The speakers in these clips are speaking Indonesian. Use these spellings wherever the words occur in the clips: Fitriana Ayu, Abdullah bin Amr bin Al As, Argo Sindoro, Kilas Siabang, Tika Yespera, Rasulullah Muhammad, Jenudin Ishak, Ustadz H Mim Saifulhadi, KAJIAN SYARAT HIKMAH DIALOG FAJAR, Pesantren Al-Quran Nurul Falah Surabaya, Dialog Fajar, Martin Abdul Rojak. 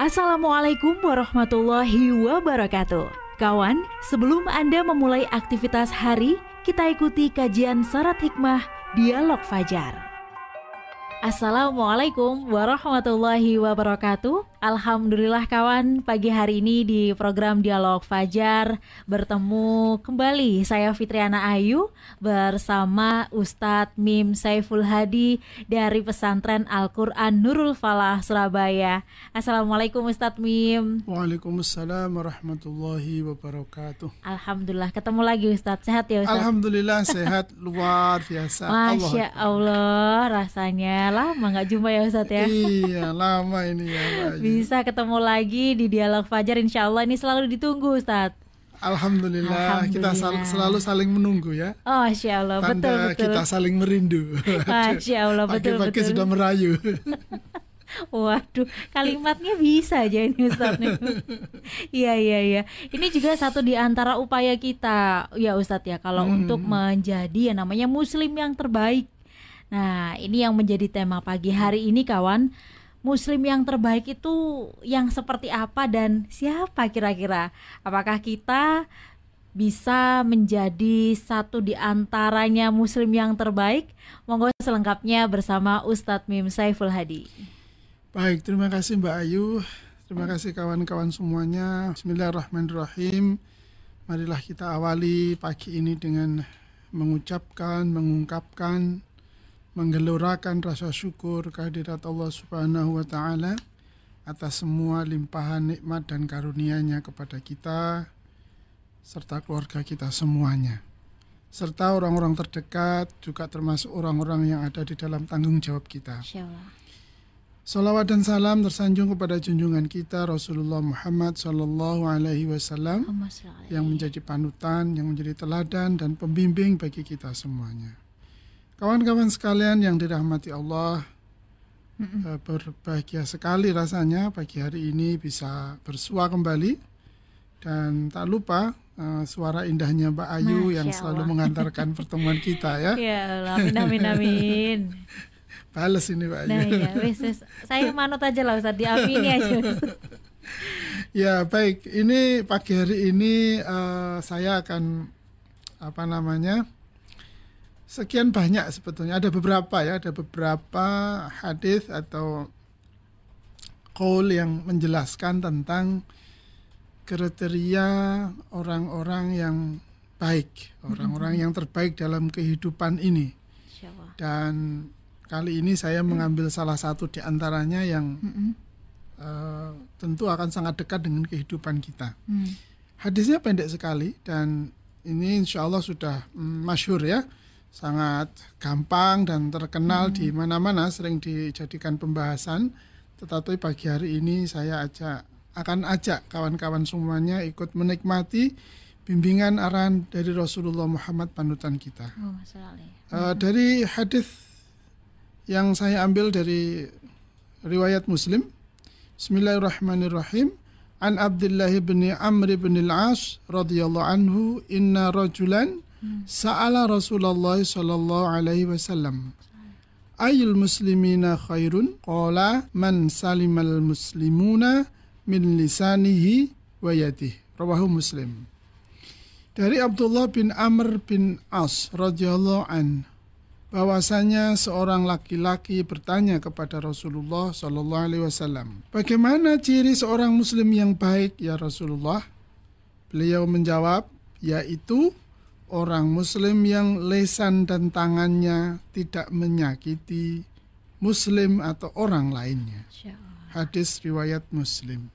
Assalamualaikum warahmatullahi wabarakatuh. Kawan, sebelum Anda memulai aktivitas hari, kita ikuti kajian syarat hikmah Dialog Fajar. Assalamualaikum warahmatullahi wabarakatuh. Alhamdulillah kawan, pagi hari ini di program Dialog Fajar bertemu kembali saya Fitriana Ayu bersama Ustadz Mim Saifulhadi dari Pesantren Al-Quran Nurul Falah Surabaya. Assalamualaikum Ustadz Mim. Waalaikumsalam warahmatullahi wabarakatuh. Alhamdulillah ketemu lagi Ustadz, sehat ya Ustadz? Alhamdulillah sehat, luar biasa. Masya Allah, rasanya lama gak jumpa ya Ustadz ya. Iya, lama ini ya. Bisa ketemu lagi di Dialog Fajar, insya Allah ini selalu ditunggu Ustadz. Alhamdulillah, kita selalu saling menunggu ya. Oh, insya Allah, betul. Kita saling merindu. Insya Allah, betul. Pagi-pagi sudah merayu. Waduh, kalimatnya bisa aja ini Ustadz nih. Iya. Ini juga satu di antara upaya kita ya Ustadz ya, kalau untuk menjadi yang namanya Muslim yang terbaik. Nah, ini yang menjadi tema pagi hari ini kawan. Muslim yang terbaik itu yang seperti apa dan siapa kira-kira? Apakah kita bisa menjadi satu di antaranya Muslim yang terbaik? Monggo selengkapnya bersama Ustadz Mim Saifulhadi. Baik, terima kasih Mbak Ayu. Terima kasih kawan-kawan semuanya. Bismillahirrahmanirrahim. Marilah kita awali pagi ini dengan mengucapkan, mengungkapkan, menggelorakan rasa syukur kehadirat Allah Subhanahu wa Ta'ala atas semua limpahan nikmat dan karunia-Nya kepada kita serta keluarga kita semuanya, serta orang-orang terdekat juga termasuk orang-orang yang ada di dalam tanggung jawab kita. Salawat dan salam tersanjung kepada junjungan kita Rasulullah Muhammad SAW yang menjadi panutan, yang menjadi teladan dan pembimbing bagi kita semuanya. Kawan-kawan sekalian yang dirahmati Allah, berbahagia sekali rasanya pagi hari ini bisa bersua kembali. Dan tak lupa suara indahnya Mbak Ayu yang selalu mengantarkan pertemuan kita ya. Ya Allah, amin. Bales ini Mbak Ayu. Nah, ya, wis. Saya manut aja lah Ustaz, diamini aja Ustaz. Ya baik, ini pagi hari ini saya akan sekian banyak sebetulnya, ada beberapa hadis atau qaul yang menjelaskan tentang kriteria orang-orang yang baik, orang-orang yang terbaik dalam kehidupan ini. Dan kali ini saya mengambil salah satu di antaranya yang tentu akan sangat dekat dengan kehidupan kita. Hadisnya pendek sekali dan ini insya Allah sudah masyhur ya. Sangat gampang dan terkenal di mana-mana, sering dijadikan pembahasan. Tetapi pagi hari ini saya akan ajak kawan-kawan semuanya ikut menikmati bimbingan arahan dari Rasulullah Muhammad panutan kita. Dari hadis yang saya ambil dari riwayat Muslim. Bismillahirrahmanirrahim. An Abdullah bin Amr bin Al As radhiyallahu anhu, inna rajulan sa'ala Rasulullah sallallahu alaihi wasallam ayul muslimina khairun qala man salimal muslimuna min lisanihi wa yadihi. Rawahu Muslim. Dari Abdullah bin Amr bin As radhiyallahu an, bahwasanya seorang laki-laki bertanya kepada Rasulullah sallallahu alaihi wasallam, bagaimana ciri seorang muslim yang baik ya Rasulullah? Beliau menjawab, yaitu orang muslim yang lisan dan tangannya tidak menyakiti muslim atau orang lainnya. Hadis riwayat Muslim.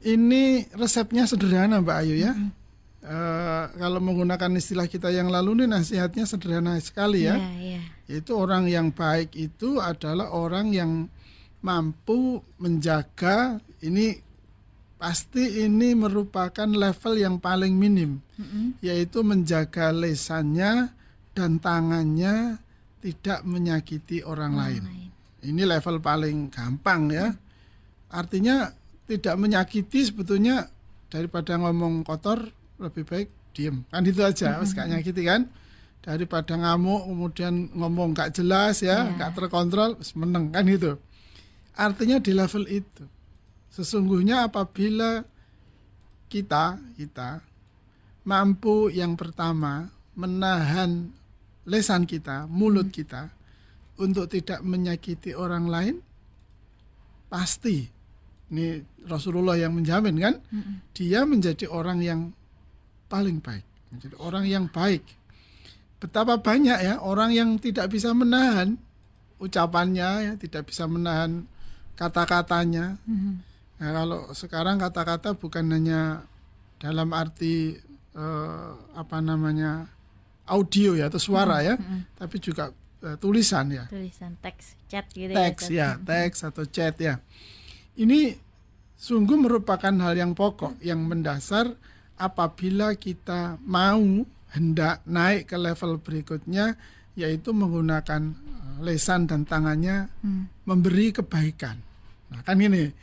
Ini resepnya sederhana Mbak Ayu ya. Kalau menggunakan istilah kita yang lalu nih, nasihatnya sederhana sekali ya. Yaitu orang yang baik itu adalah orang yang mampu menjaga ini. Pasti ini merupakan level yang paling minim, yaitu menjaga lisannya dan tangannya tidak menyakiti orang lain. Ini level paling gampang ya. Artinya tidak menyakiti sebetulnya, daripada ngomong kotor lebih baik diem. Kan itu aja, harus gak nyakiti kan. Daripada ngamuk kemudian ngomong gak jelas ya, gak terkontrol, meneng kan gitu. Artinya di level itu. Sesungguhnya apabila kita mampu yang pertama menahan lisan kita, mulut kita, untuk tidak menyakiti orang lain, pasti ini Rasulullah yang menjamin kan, dia menjadi orang yang paling baik, menjadi orang yang baik. Betapa banyak ya orang yang tidak bisa menahan ucapannya, ya, tidak bisa menahan kata-katanya. Nah, kalau sekarang kata-kata bukan hanya dalam arti audio ya atau suara ya, tapi juga tulisan ya. Tulisan, teks, chat gitu. Teks ya, teks atau chat ya. Ini sungguh merupakan hal yang pokok, yang mendasar apabila kita mau hendak naik ke level berikutnya, yaitu menggunakan lisan dan tangannya memberi kebaikan. Nah, kan ini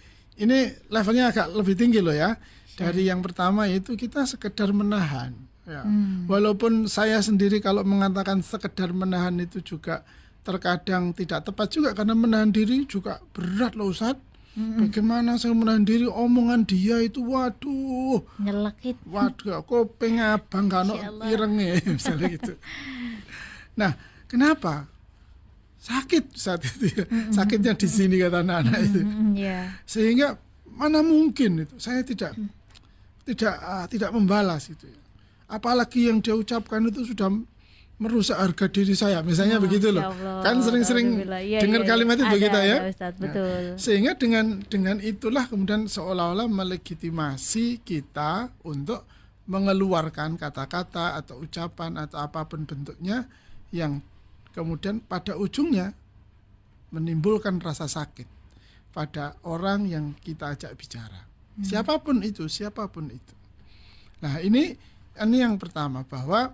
levelnya agak lebih tinggi loh ya. Dari yang pertama yaitu kita sekedar menahan. Ya. Walaupun saya sendiri kalau mengatakan sekedar menahan itu juga terkadang tidak tepat juga, karena menahan diri juga berat loh Ustadz. Bagaimana saya menahan diri, omongan dia itu waduh nyelekit, waduh kuping abang kano irenge misalnya gitu. Nah, kenapa? Sakit saat itu ya. Sakitnya di sini kata anak-anak itu. Sehingga mana mungkin itu saya tidak membalas itu. Apalagi yang dia ucapkan itu sudah merusak harga diri saya, misalnya begitu loh. Allah, kan sering-sering dengar kalimat itu kita ya. Ustadz, betul. Nah, sehingga dengan itulah kemudian seolah-olah melegitimasi kita untuk mengeluarkan kata-kata atau ucapan atau apapun bentuknya yang kemudian pada ujungnya menimbulkan rasa sakit pada orang yang kita ajak bicara. Siapapun itu, siapapun itu. Nah, ini yang pertama, bahwa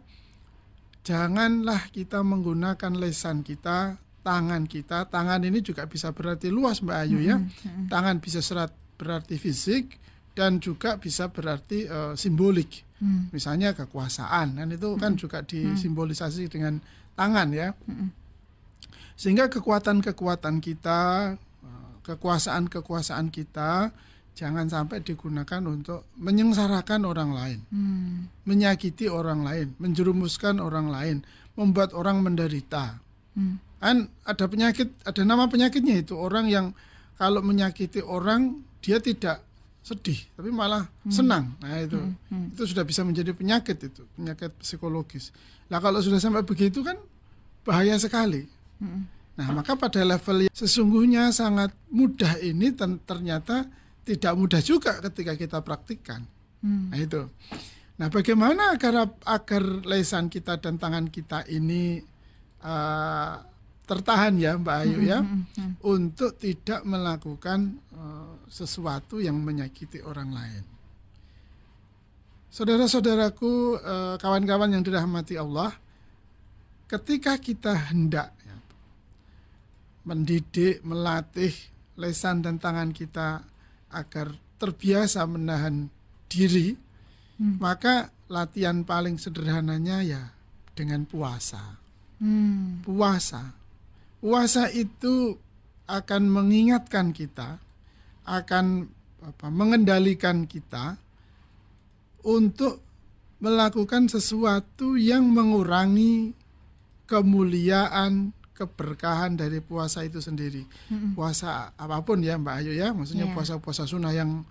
janganlah kita menggunakan lisan kita. Tangan ini juga bisa berarti luas Mbak Ayu ya. Tangan bisa berarti fisik dan juga bisa berarti simbolik. Misalnya kekuasaan kan itu kan juga disimbolisasi dengan tangan ya. Sehingga kekuatan-kekuatan kita, kekuasaan-kekuasaan kita jangan sampai digunakan untuk menyengsarakan orang lain, menyakiti orang lain, menjerumuskan orang lain, membuat orang menderita. Kan ada penyakit, ada nama penyakitnya itu, orang yang kalau menyakiti orang dia tidak sedih, tapi malah senang. Nah itu sudah bisa menjadi penyakit itu, penyakit psikologis. Nah kalau sudah sampai begitu kan bahaya sekali. Nah maka pada level yang sesungguhnya sangat mudah ini ternyata tidak mudah juga ketika kita praktikkan. Nah itu. Nah bagaimana agar lisan kita dan tangan kita ini tertahan ya Mbak Ayu ya, untuk tidak melakukan sesuatu yang menyakiti orang lain. Saudara-saudaraku, kawan-kawan yang dirahmati Allah, ketika kita hendak ya, mendidik, melatih lisan dan tangan kita agar terbiasa menahan diri, maka latihan paling sederhananya ya dengan puasa. Puasa itu akan mengingatkan kita, akan mengendalikan kita untuk melakukan sesuatu yang mengurangi kemuliaan, keberkahan dari puasa itu sendiri. Puasa apapun ya Mbak Ayu ya, maksudnya puasa-puasa sunnah yang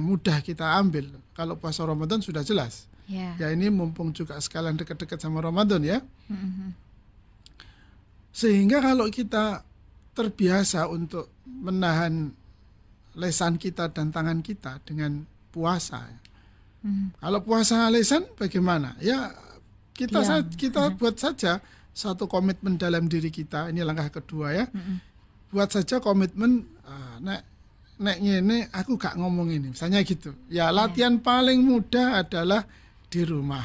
mudah kita ambil. Kalau puasa Ramadan sudah jelas. Ya ini mumpung juga sekalian dekat-dekat sama Ramadan ya. Sehingga kalau kita terbiasa untuk menahan lisan kita dan tangan kita dengan puasa. Kalau puasa lisan bagaimana? Ya kita buat saja satu komitmen dalam diri kita. Ini langkah kedua ya. Buat saja komitmen, neknya ini aku gak ngomong ini, misalnya gitu ya. Latihan paling mudah adalah di rumah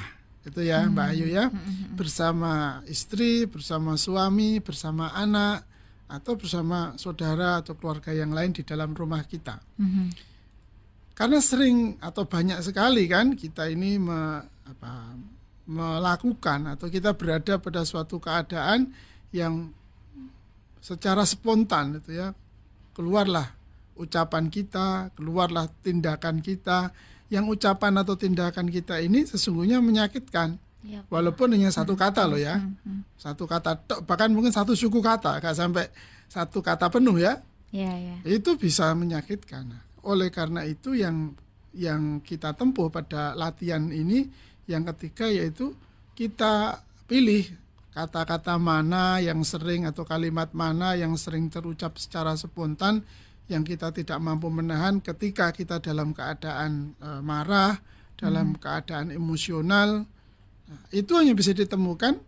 itu ya Mbak Ayu ya, bersama istri, bersama suami, bersama anak, atau bersama saudara atau keluarga yang lain di dalam rumah kita. Karena sering atau banyak sekali kan kita ini melakukan atau kita berada pada suatu keadaan yang secara spontan itu ya, keluarlah ucapan kita, keluarlah tindakan kita, yang ucapan atau tindakan kita ini sesungguhnya menyakitkan. Ya, walaupun hanya satu kata loh ya, satu kata, bahkan mungkin satu suku kata, gak sampai satu kata penuh ya, itu bisa menyakitkan. Oleh karena itu yang kita tempuh pada latihan ini yang ketiga, yaitu kita pilih kata-kata mana yang sering atau kalimat mana yang sering terucap secara spontan yang kita tidak mampu menahan ketika kita dalam keadaan marah, dalam keadaan emosional. Nah, itu hanya bisa ditemukan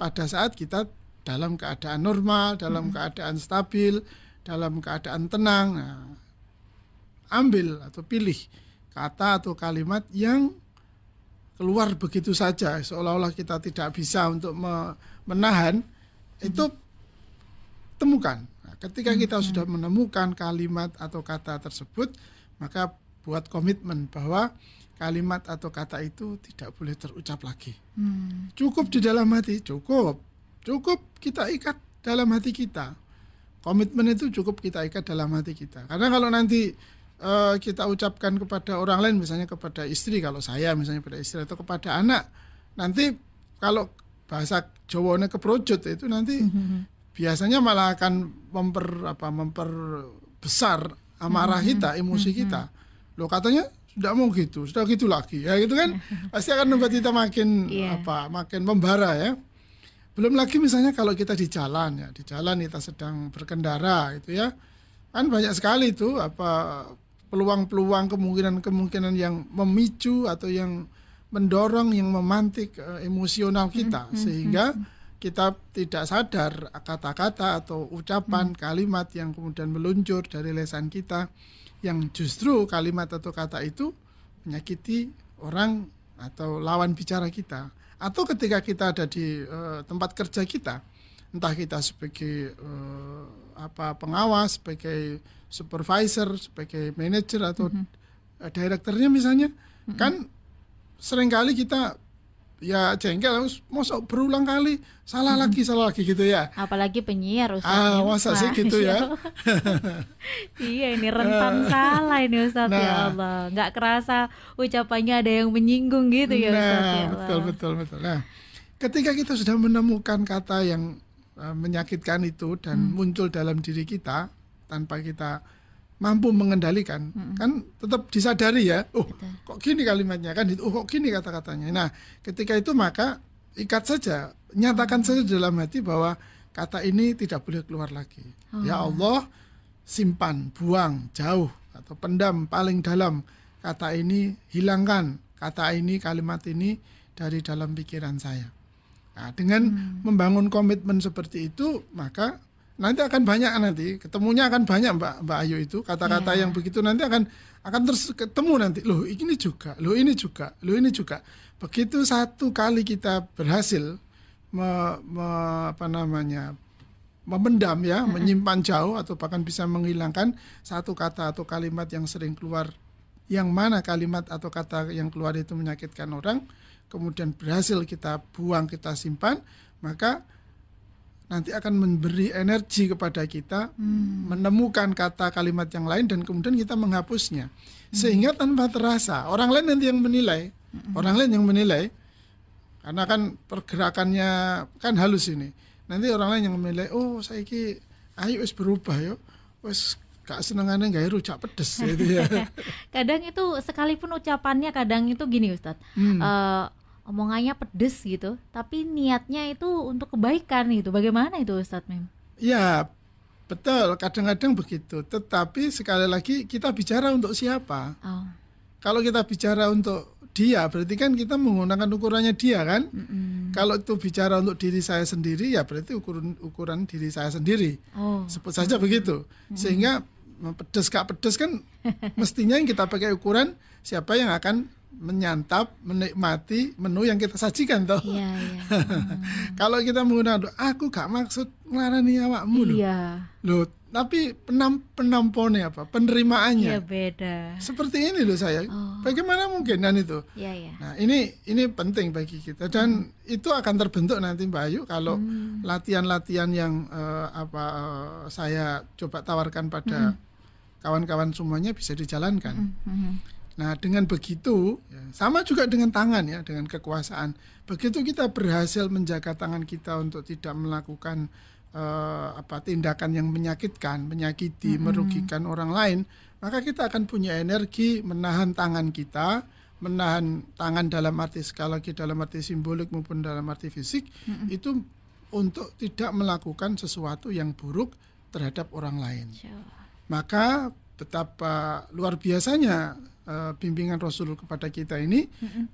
pada saat kita dalam keadaan normal, dalam keadaan stabil, dalam keadaan tenang. Nah, ambil atau pilih kata atau kalimat yang keluar begitu saja, seolah-olah kita tidak bisa untuk menahan, itu temukan. Nah, ketika kita sudah menemukan kalimat atau kata tersebut, maka buat komitmen bahwa kalimat atau kata itu tidak boleh terucap lagi. Cukup di dalam hati, cukup kita ikat dalam hati kita. Komitmen itu cukup kita ikat dalam hati kita. Karena kalau nanti kita ucapkan kepada orang lain, misalnya kepada istri, kalau saya misalnya kepada istri atau kepada anak, nanti kalau bahasa Jawanya keprojot itu nanti biasanya malah akan memperbesar amarah kita, emosi kita. Loh, katanya sudah mau gitu, sudah gitu lagi, ya gitu kan, pasti akan membuat kita makin makin membara ya. Belum lagi misalnya kalau kita di jalan ya, di jalan kita sedang berkendara itu ya, kan banyak sekali itu peluang-peluang, kemungkinan-kemungkinan yang memicu atau yang mendorong, yang memantik emosional kita, sehingga kita tidak sadar kata-kata atau ucapan, kalimat yang kemudian meluncur dari lesan kita, yang justru kalimat atau kata itu menyakiti orang atau lawan bicara kita, atau ketika kita ada di tempat kerja kita, entah kita sebagai pengawas, sebagai supervisor, sebagai manajer atau direkturnya misalnya, kan seringkali kita ya jengkel, mosok berulang kali, salah lagi, salah lagi gitu ya. Apalagi penyiar Ustaz. Ah, masa sih gitu ya. Iya, ini rentan salah ini Ustaz, nah, ya Allah. Nggak kerasa ucapannya ada yang menyinggung gitu ya Ustaz. Nah, ya Allah. Betul. Nah, ketika kita sudah menemukan kata yang menyakitkan itu dan muncul dalam diri kita tanpa kita mampu mengendalikan, kan tetap disadari ya, kok gini kalimatnya kan, kok gini kata-katanya. Nah, ketika itu maka ikat saja, nyatakan saja dalam hati bahwa kata ini tidak boleh keluar lagi. Ya Allah, simpan, buang jauh atau pendam paling dalam kata ini, hilangkan kata ini, kalimat ini dari dalam pikiran saya. Nah, dengan membangun komitmen seperti itu, maka nanti akan banyak, nanti ketemunya akan banyak Mbak Ayu itu kata-kata yang begitu, nanti akan terus ketemu nanti. Loh, ini juga, loh ini juga, loh ini juga. Begitu satu kali kita berhasil memendam ya, menyimpan jauh atau bahkan bisa menghilangkan satu kata atau kalimat yang sering keluar, yang mana kalimat atau kata yang keluar itu menyakitkan orang, kemudian berhasil kita buang, kita simpan, maka nanti akan memberi energi kepada kita menemukan kata kalimat yang lain dan kemudian kita menghapusnya, sehingga tanpa terasa orang lain nanti yang menilai, karena kan pergerakannya kan halus ini, nanti orang lain yang menilai, oh saiki Ayu wis berubah yo, wis gak senengane gawe rujak pedes gitu ya. Kadang itu sekalipun ucapannya kadang itu gini Ustadz, omongannya pedes gitu, tapi niatnya itu untuk kebaikan gitu. Bagaimana itu Ustadz Mim? Ya betul, kadang-kadang begitu. Tetapi sekali lagi kita bicara untuk siapa? Kalau kita bicara untuk dia, berarti kan kita menggunakan ukurannya dia kan? Kalau itu bicara untuk diri saya sendiri, ya berarti ukuran diri saya sendiri. Sebut saja begitu. Sehingga pedes gak pedes kan mestinya yang kita pakai ukuran siapa yang akan menyantap, menikmati menu yang kita sajikan toh. Iya, iya. Kalau kita menggunakan doa, aku gak maksud ngelarani awakmu loh. Iya. Loh, tapi penamponnya apa? Penerimaannya. Iya, beda. Seperti ini loh saya. Oh. Bagaimana mungkin dan itu? Iya, iya. Nah, ini penting bagi kita dan itu akan terbentuk nanti Mbak Ayu kalau latihan-latihan yang saya coba tawarkan pada kawan-kawan semuanya bisa dijalankan. Nah, dengan begitu, sama juga dengan tangan ya, dengan kekuasaan. Begitu kita berhasil menjaga tangan kita untuk tidak melakukan tindakan yang menyakitkan, menyakiti, merugikan orang lain, maka kita akan punya energi menahan tangan kita, menahan tangan dalam arti sekali lagi dalam arti simbolik maupun dalam arti fisik, itu untuk tidak melakukan sesuatu yang buruk terhadap orang lain. Maka betapa luar biasanya bimbingan Rasul kepada kita ini,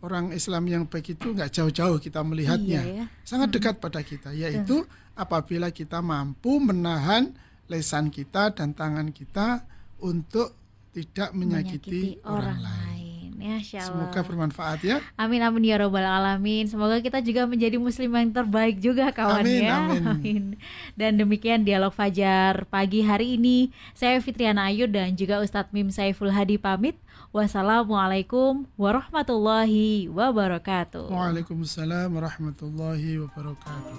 orang Islam yang baik itu nggak jauh-jauh kita melihatnya, sangat dekat pada kita, yaitu apabila kita mampu menahan lesan kita dan tangan kita untuk tidak menyakiti orang lain. Ya, semoga bermanfaat ya. Amin amin ya robbal alamin. Semoga kita juga menjadi muslim yang terbaik juga kawan. Amin, ya. Amin. Amin. Dan demikian dialog fajar pagi hari ini. Saya Fitriana Ayu dan juga Ustadz Mim Saifulhadi pamit. Wassalamualaikum warahmatullahi wabarakatuh. Waalaikumsalam warahmatullahi wabarakatuh.